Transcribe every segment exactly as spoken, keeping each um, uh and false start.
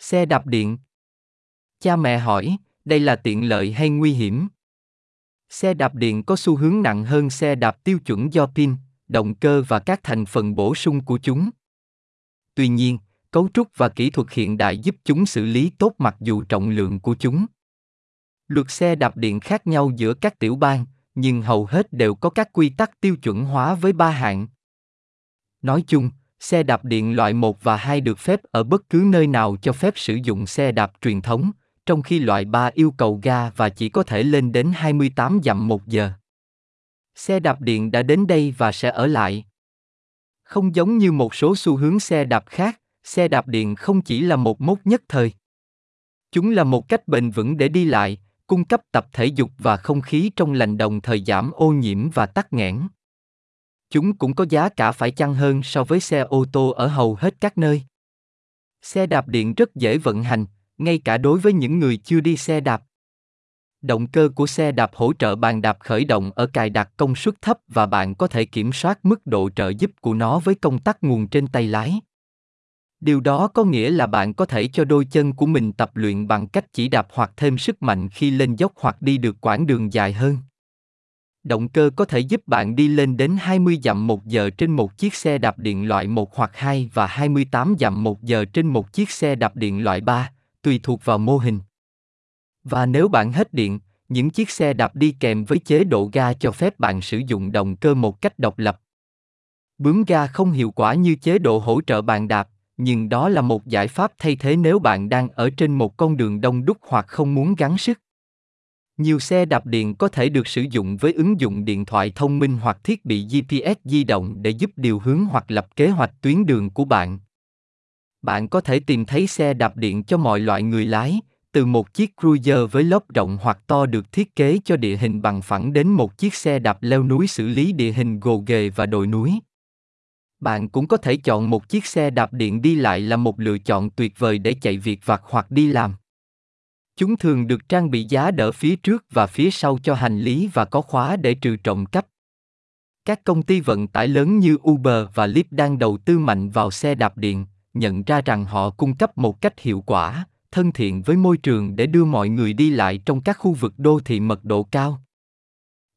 Xe đạp điện. Cha mẹ hỏi, đây là tiện lợi hay nguy hiểm? Xe đạp điện có xu hướng nặng hơn xe đạp tiêu chuẩn do pin, động cơ và các thành phần bổ sung của chúng. Tuy nhiên, cấu trúc và kỹ thuật hiện đại giúp chúng xử lý tốt mặc dù trọng lượng của chúng. Luật xe đạp điện khác nhau giữa các tiểu bang, nhưng hầu hết đều có các quy tắc tiêu chuẩn hóa với ba hạng. Nói chung, xe đạp điện loại một và hai được phép ở bất cứ nơi nào cho phép sử dụng xe đạp truyền thống, trong khi loại ba yêu cầu ga và chỉ có thể lên đến hai mươi tám dặm một giờ. Xe đạp điện đã đến đây và sẽ ở lại. Không giống như một số xu hướng xe đạp khác, xe đạp điện không chỉ là một mốt nhất thời. Chúng là một cách bền vững để đi lại, cung cấp tập thể dục và không khí trong lành đồng thời giảm ô nhiễm và tắc nghẽn. Chúng cũng có giá cả phải chăng hơn so với xe ô tô ở hầu hết các nơi. Xe đạp điện rất dễ vận hành, ngay cả đối với những người chưa đi xe đạp. Động cơ của xe đạp hỗ trợ bàn đạp khởi động ở cài đặt công suất thấp và bạn có thể kiểm soát mức độ trợ giúp của nó với công tắc nguồn trên tay lái. Điều đó có nghĩa là bạn có thể cho đôi chân của mình tập luyện bằng cách chỉ đạp hoặc thêm sức mạnh khi lên dốc hoặc đi được quãng đường dài hơn. Động cơ có thể giúp bạn đi lên đến hai mươi dặm một giờ trên một chiếc xe đạp điện loại một hoặc hai và hai mươi tám dặm một giờ trên một chiếc xe đạp điện loại ba, tùy thuộc vào mô hình. Và nếu bạn hết điện, những chiếc xe đạp đi kèm với chế độ ga cho phép bạn sử dụng động cơ một cách độc lập. Bướm ga không hiệu quả như chế độ hỗ trợ bàn đạp, nhưng đó là một giải pháp thay thế nếu bạn đang ở trên một con đường đông đúc hoặc không muốn gắng sức. Nhiều xe đạp điện có thể được sử dụng với ứng dụng điện thoại thông minh hoặc thiết bị giê pê ét di động để giúp điều hướng hoặc lập kế hoạch tuyến đường của bạn. Bạn có thể tìm thấy xe đạp điện cho mọi loại người lái, từ một chiếc cruiser với lốp rộng hoặc to được thiết kế cho địa hình bằng phẳng đến một chiếc xe đạp leo núi xử lý địa hình gồ ghề và đồi núi. Bạn cũng có thể chọn một chiếc xe đạp điện đi lại là một lựa chọn tuyệt vời để chạy việc vặt hoặc đi làm. Chúng thường được trang bị giá đỡ phía trước và phía sau cho hành lý và có khóa để trừ trộm cắp. Các công ty vận tải lớn như Uber và Lyft đang đầu tư mạnh vào xe đạp điện, nhận ra rằng họ cung cấp một cách hiệu quả, thân thiện với môi trường để đưa mọi người đi lại trong các khu vực đô thị mật độ cao.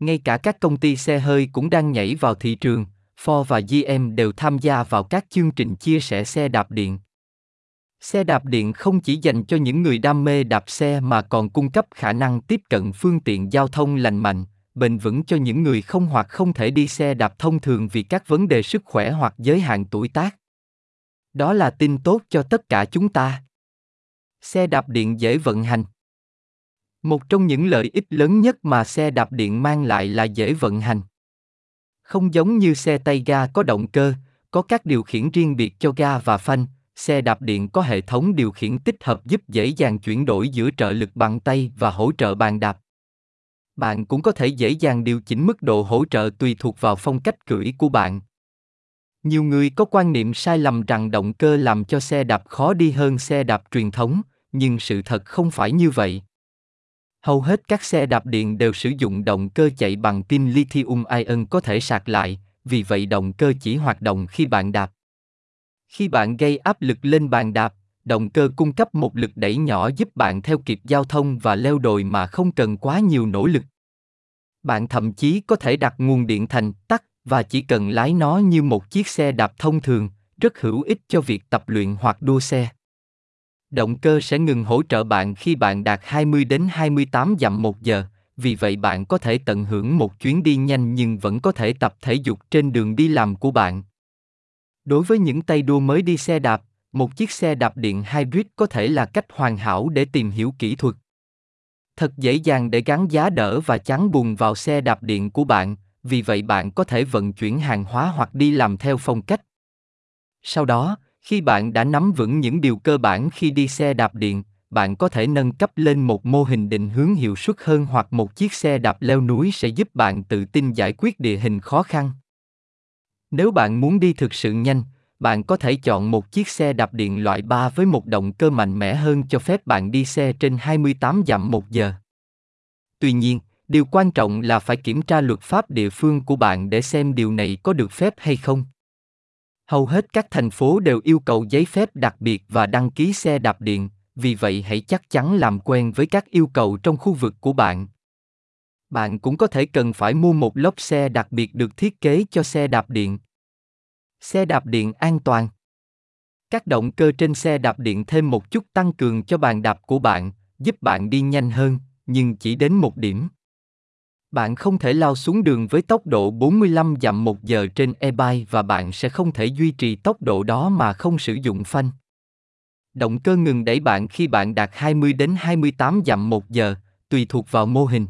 Ngay cả các công ty xe hơi cũng đang nhảy vào thị trường, Ford và giê em đều tham gia vào các chương trình chia sẻ xe đạp điện. Xe đạp điện không chỉ dành cho những người đam mê đạp xe mà còn cung cấp khả năng tiếp cận phương tiện giao thông lành mạnh, bền vững cho những người không hoặc không thể đi xe đạp thông thường vì các vấn đề sức khỏe hoặc giới hạn tuổi tác. Đó là tin tốt cho tất cả chúng ta. Xe đạp điện dễ vận hành. Một trong những lợi ích lớn nhất mà xe đạp điện mang lại là dễ vận hành. Không giống như xe tay ga có động cơ, có các điều khiển riêng biệt cho ga và phanh, xe đạp điện có hệ thống điều khiển tích hợp giúp dễ dàng chuyển đổi giữa trợ lực bằng tay và hỗ trợ bàn đạp. Bạn cũng có thể dễ dàng điều chỉnh mức độ hỗ trợ tùy thuộc vào phong cách cưỡi của bạn. Nhiều người có quan niệm sai lầm rằng động cơ làm cho xe đạp khó đi hơn xe đạp truyền thống, nhưng sự thật không phải như vậy. Hầu hết các xe đạp điện đều sử dụng động cơ chạy bằng pin lithium-ion có thể sạc lại, vì vậy động cơ chỉ hoạt động khi bạn đạp. Khi bạn gây áp lực lên bàn đạp, động cơ cung cấp một lực đẩy nhỏ giúp bạn theo kịp giao thông và leo đồi mà không cần quá nhiều nỗ lực. Bạn thậm chí có thể đặt nguồn điện thành tắc và chỉ cần lái nó như một chiếc xe đạp thông thường, rất hữu ích cho việc tập luyện hoặc đua xe. Động cơ sẽ ngừng hỗ trợ bạn khi bạn đạt hai mươi đến hai mươi tám dặm một giờ, vì vậy bạn có thể tận hưởng một chuyến đi nhanh nhưng vẫn có thể tập thể dục trên đường đi làm của bạn. Đối với những tay đua mới đi xe đạp, một chiếc xe đạp điện hybrid có thể là cách hoàn hảo để tìm hiểu kỹ thuật. Thật dễ dàng để gắn giá đỡ và chắn bùn vào xe đạp điện của bạn, vì vậy bạn có thể vận chuyển hàng hóa hoặc đi làm theo phong cách. Sau đó, khi bạn đã nắm vững những điều cơ bản khi đi xe đạp điện, bạn có thể nâng cấp lên một mô hình định hướng hiệu suất hơn hoặc một chiếc xe đạp leo núi sẽ giúp bạn tự tin giải quyết địa hình khó khăn. Nếu bạn muốn đi thực sự nhanh, bạn có thể chọn một chiếc xe đạp điện loại ba với một động cơ mạnh mẽ hơn cho phép bạn đi xe trên hai mươi tám dặm một giờ. Tuy nhiên, điều quan trọng là phải kiểm tra luật pháp địa phương của bạn để xem điều này có được phép hay không. Hầu hết các thành phố đều yêu cầu giấy phép đặc biệt và đăng ký xe đạp điện, vì vậy hãy chắc chắn làm quen với các yêu cầu trong khu vực của bạn. Bạn cũng có thể cần phải mua một lốp xe đặc biệt được thiết kế cho xe đạp điện. Xe đạp điện an toàn. Các động cơ trên xe đạp điện thêm một chút tăng cường cho bàn đạp của bạn, giúp bạn đi nhanh hơn, nhưng chỉ đến một điểm. Bạn không thể lao xuống đường với tốc độ bốn mươi lăm dặm một giờ trên e-bike và bạn sẽ không thể duy trì tốc độ đó mà không sử dụng phanh. Động cơ ngừng đẩy bạn khi bạn đạt hai mươi đến hai mươi tám dặm một giờ, tùy thuộc vào mô hình.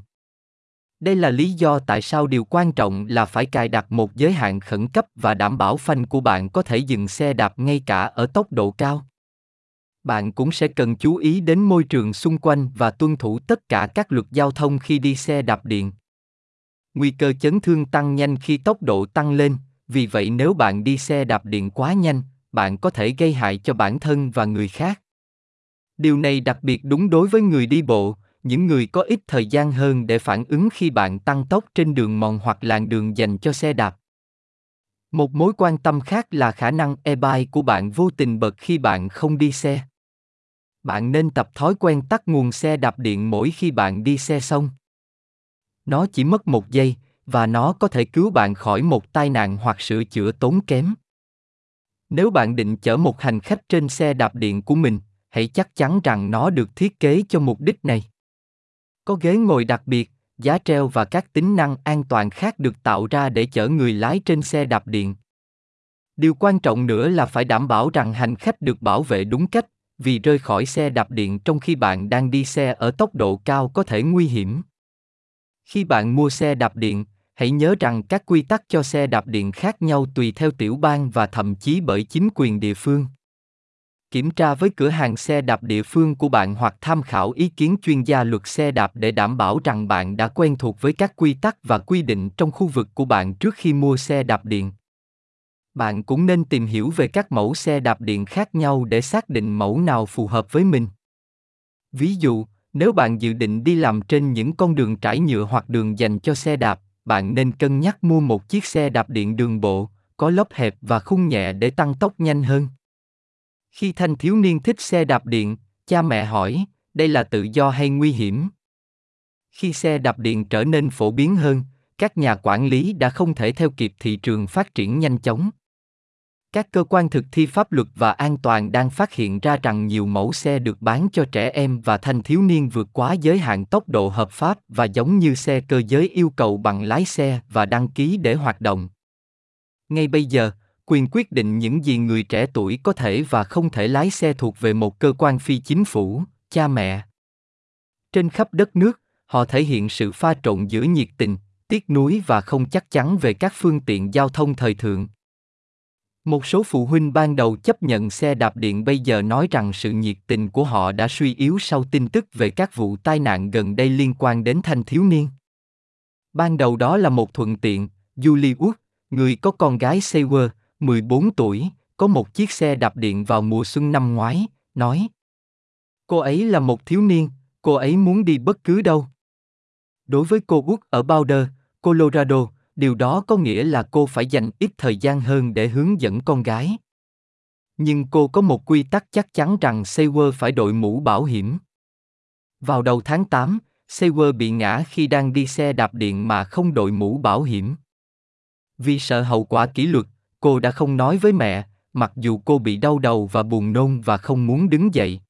Đây là lý do tại sao điều quan trọng là phải cài đặt một giới hạn khẩn cấp và đảm bảo phanh của bạn có thể dừng xe đạp ngay cả ở tốc độ cao. Bạn cũng sẽ cần chú ý đến môi trường xung quanh và tuân thủ tất cả các luật giao thông khi đi xe đạp điện. Nguy cơ chấn thương tăng nhanh khi tốc độ tăng lên, vì vậy nếu bạn đi xe đạp điện quá nhanh, bạn có thể gây hại cho bản thân và người khác. Điều này đặc biệt đúng đối với người đi bộ, những người có ít thời gian hơn để phản ứng khi bạn tăng tốc trên đường mòn hoặc làn đường dành cho xe đạp. Một mối quan tâm khác là khả năng e-bike của bạn vô tình bật khi bạn không đi xe. Bạn nên tập thói quen tắt nguồn xe đạp điện mỗi khi bạn đi xe xong. Nó chỉ mất một giây, và nó có thể cứu bạn khỏi một tai nạn hoặc sửa chữa tốn kém. Nếu bạn định chở một hành khách trên xe đạp điện của mình, hãy chắc chắn rằng nó được thiết kế cho mục đích này. Có ghế ngồi đặc biệt, giá treo và các tính năng an toàn khác được tạo ra để chở người lái trên xe đạp điện. Điều quan trọng nữa là phải đảm bảo rằng hành khách được bảo vệ đúng cách, vì rơi khỏi xe đạp điện trong khi bạn đang đi xe ở tốc độ cao có thể nguy hiểm. Khi bạn mua xe đạp điện, hãy nhớ rằng các quy tắc cho xe đạp điện khác nhau tùy theo tiểu bang và thậm chí bởi chính quyền địa phương. Kiểm tra với cửa hàng xe đạp địa phương của bạn hoặc tham khảo ý kiến chuyên gia luật xe đạp để đảm bảo rằng bạn đã quen thuộc với các quy tắc và quy định trong khu vực của bạn trước khi mua xe đạp điện. Bạn cũng nên tìm hiểu về các mẫu xe đạp điện khác nhau để xác định mẫu nào phù hợp với mình. Ví dụ, nếu bạn dự định đi làm trên những con đường trải nhựa hoặc đường dành cho xe đạp, bạn nên cân nhắc mua một chiếc xe đạp điện đường bộ, có lốp hẹp và khung nhẹ để tăng tốc nhanh hơn. Khi thanh thiếu niên thích xe đạp điện, cha mẹ hỏi, đây là tự do hay nguy hiểm? Khi xe đạp điện trở nên phổ biến hơn, các nhà quản lý đã không thể theo kịp thị trường phát triển nhanh chóng. Các cơ quan thực thi pháp luật và an toàn đang phát hiện ra rằng nhiều mẫu xe được bán cho trẻ em và thanh thiếu niên vượt quá giới hạn tốc độ hợp pháp và giống như xe cơ giới yêu cầu bằng lái xe và đăng ký để hoạt động. Ngay bây giờ, quyền quyết định những gì người trẻ tuổi có thể và không thể lái xe thuộc về một cơ quan phi chính phủ, cha mẹ. Trên khắp đất nước, họ thể hiện sự pha trộn giữa nhiệt tình, tiếc nuối và không chắc chắn về các phương tiện giao thông thời thượng. Một số phụ huynh ban đầu chấp nhận xe đạp điện bây giờ nói rằng sự nhiệt tình của họ đã suy yếu sau tin tức về các vụ tai nạn gần đây liên quan đến thanh thiếu niên. Ban đầu đó là một thuận tiện, Julie Wood, người có con gái Sawyer, mười bốn tuổi, có một chiếc xe đạp điện vào mùa xuân năm ngoái, nói. Cô ấy là một thiếu niên, cô ấy muốn đi bất cứ đâu. Đối với cô Wood ở Boulder, Colorado, điều đó có nghĩa là cô phải dành ít thời gian hơn để hướng dẫn con gái. Nhưng cô có một quy tắc chắc chắn rằng Sawyer phải đội mũ bảo hiểm. Vào đầu tháng tám, Sawyer bị ngã khi đang đi xe đạp điện mà không đội mũ bảo hiểm. Vì sợ hậu quả kỷ luật, cô đã không nói với mẹ, mặc dù cô bị đau đầu và buồn nôn và không muốn đứng dậy.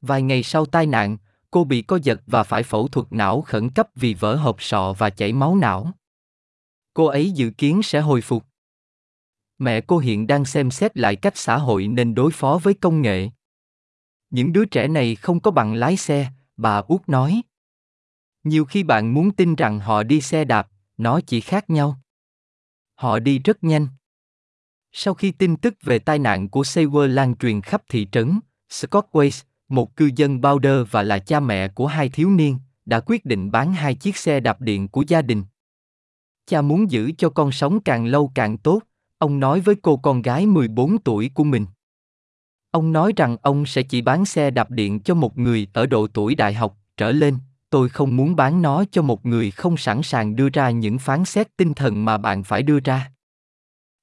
Vài ngày sau tai nạn, cô bị co giật và phải phẫu thuật não khẩn cấp vì vỡ hộp sọ và chảy máu não. Cô ấy dự kiến sẽ hồi phục. Mẹ cô hiện đang xem xét lại cách xã hội nên đối phó với công nghệ. Những đứa trẻ này không có bằng lái xe, bà Út nói. Nhiều khi bạn muốn tin rằng họ đi xe đạp, nó chỉ khác nhau. Họ đi rất nhanh. Sau khi tin tức về tai nạn của Sawyer lan truyền khắp thị trấn, Scott Ways, một cư dân Boulder và là cha mẹ của hai thiếu niên, đã quyết định bán hai chiếc xe đạp điện của gia đình. Cha muốn giữ cho con sống càng lâu càng tốt, ông nói với cô con gái mười bốn tuổi của mình. Ông nói rằng ông sẽ chỉ bán xe đạp điện cho một người ở độ tuổi đại học trở lên. Tôi không muốn bán nó cho một người không sẵn sàng đưa ra những phán xét tinh thần mà bạn phải đưa ra.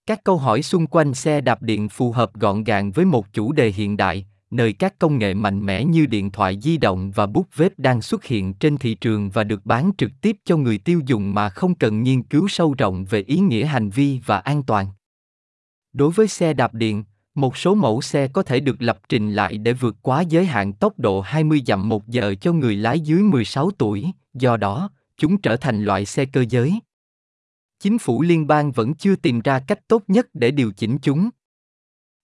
Các câu hỏi xung quanh xe đạp điện phù hợp gọn gàng với một chủ đề hiện đại, nơi các công nghệ mạnh mẽ như điện thoại di động và bút vép đang xuất hiện trên thị trường và được bán trực tiếp cho người tiêu dùng mà không cần nghiên cứu sâu rộng về ý nghĩa hành vi và an toàn. Đối với xe đạp điện, một số mẫu xe có thể được lập trình lại để vượt quá giới hạn tốc độ hai mươi dặm một giờ cho người lái dưới mười sáu tuổi, do đó, chúng trở thành loại xe cơ giới. Chính phủ liên bang vẫn chưa tìm ra cách tốt nhất để điều chỉnh chúng.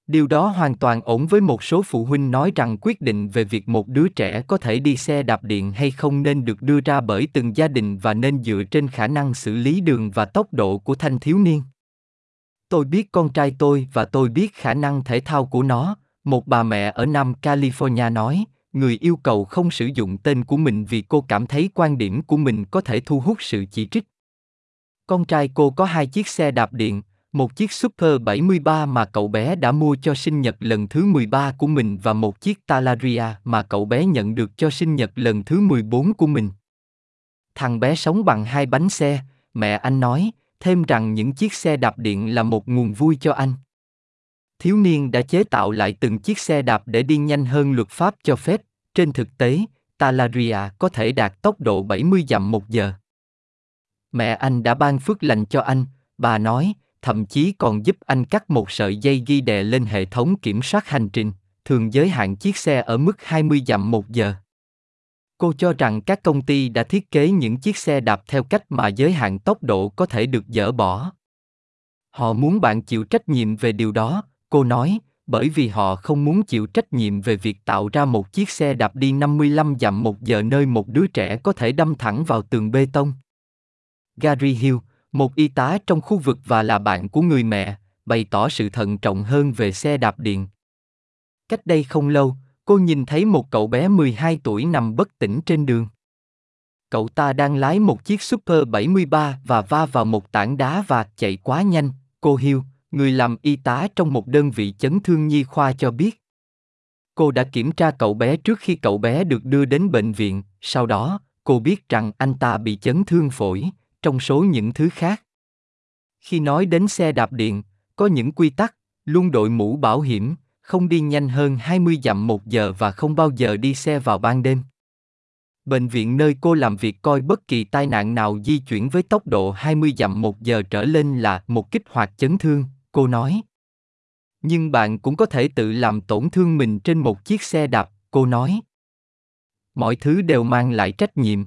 Điều đó hoàn toàn ổn với một số phụ huynh nói rằng quyết định về việc một đứa trẻ có thể đi xe đạp điện hay không nên được đưa ra bởi từng gia đình và nên dựa trên khả năng xử lý đường và tốc độ của thanh thiếu niên. Tôi biết con trai tôi và tôi biết khả năng thể thao của nó, một bà mẹ ở Nam California nói, người yêu cầu không sử dụng tên của mình vì cô cảm thấy quan điểm của mình có thể thu hút sự chỉ trích. Con trai cô có hai chiếc xe đạp điện, một chiếc Super bảy mươi ba mà cậu bé đã mua cho sinh nhật lần thứ mười ba của mình và một chiếc Talaria mà cậu bé nhận được cho sinh nhật lần thứ mười bốn của mình. Thằng bé sống bằng hai bánh xe, mẹ anh nói, thêm rằng những chiếc xe đạp điện là một nguồn vui cho anh. Thiếu niên đã chế tạo lại từng chiếc xe đạp để đi nhanh hơn luật pháp cho phép. Trên thực tế, Talaria có thể đạt tốc độ bảy mươi dặm một giờ. Mẹ anh đã ban phước lành cho anh, bà nói, thậm chí còn giúp anh cắt một sợi dây ghi đè lên hệ thống kiểm soát hành trình, thường giới hạn chiếc xe ở mức hai mươi dặm một giờ. Cô cho rằng các công ty đã thiết kế những chiếc xe đạp theo cách mà giới hạn tốc độ có thể được dỡ bỏ. Họ muốn bạn chịu trách nhiệm về điều đó, cô nói, bởi vì họ không muốn chịu trách nhiệm về việc tạo ra một chiếc xe đạp đi năm mươi lăm dặm một giờ nơi một đứa trẻ có thể đâm thẳng vào tường bê tông. Gary Hill, một y tá trong khu vực và là bạn của người mẹ, bày tỏ sự thận trọng hơn về xe đạp điện. Cách đây không lâu, cô nhìn thấy một cậu bé mười hai tuổi nằm bất tỉnh trên đường. Cậu ta đang lái một chiếc Super bảy mươi ba và va vào một tảng đá và chạy quá nhanh, cô Hill, người làm y tá trong một đơn vị chấn thương nhi khoa cho biết. Cô đã kiểm tra cậu bé trước khi cậu bé được đưa đến bệnh viện, sau đó, cô biết rằng anh ta bị chấn thương phổi, trong số những thứ khác. Khi nói đến xe đạp điện, có những quy tắc, luôn đội mũ bảo hiểm, không đi nhanh hơn hai mươi dặm một giờ và không bao giờ đi xe vào ban đêm. Bệnh viện nơi cô làm việc coi bất kỳ tai nạn nào di chuyển với tốc độ hai mươi dặm một giờ trở lên là một kích hoạt chấn thương, cô nói. Nhưng bạn cũng có thể tự làm tổn thương mình trên một chiếc xe đạp, cô nói. Mọi thứ đều mang lại trách nhiệm.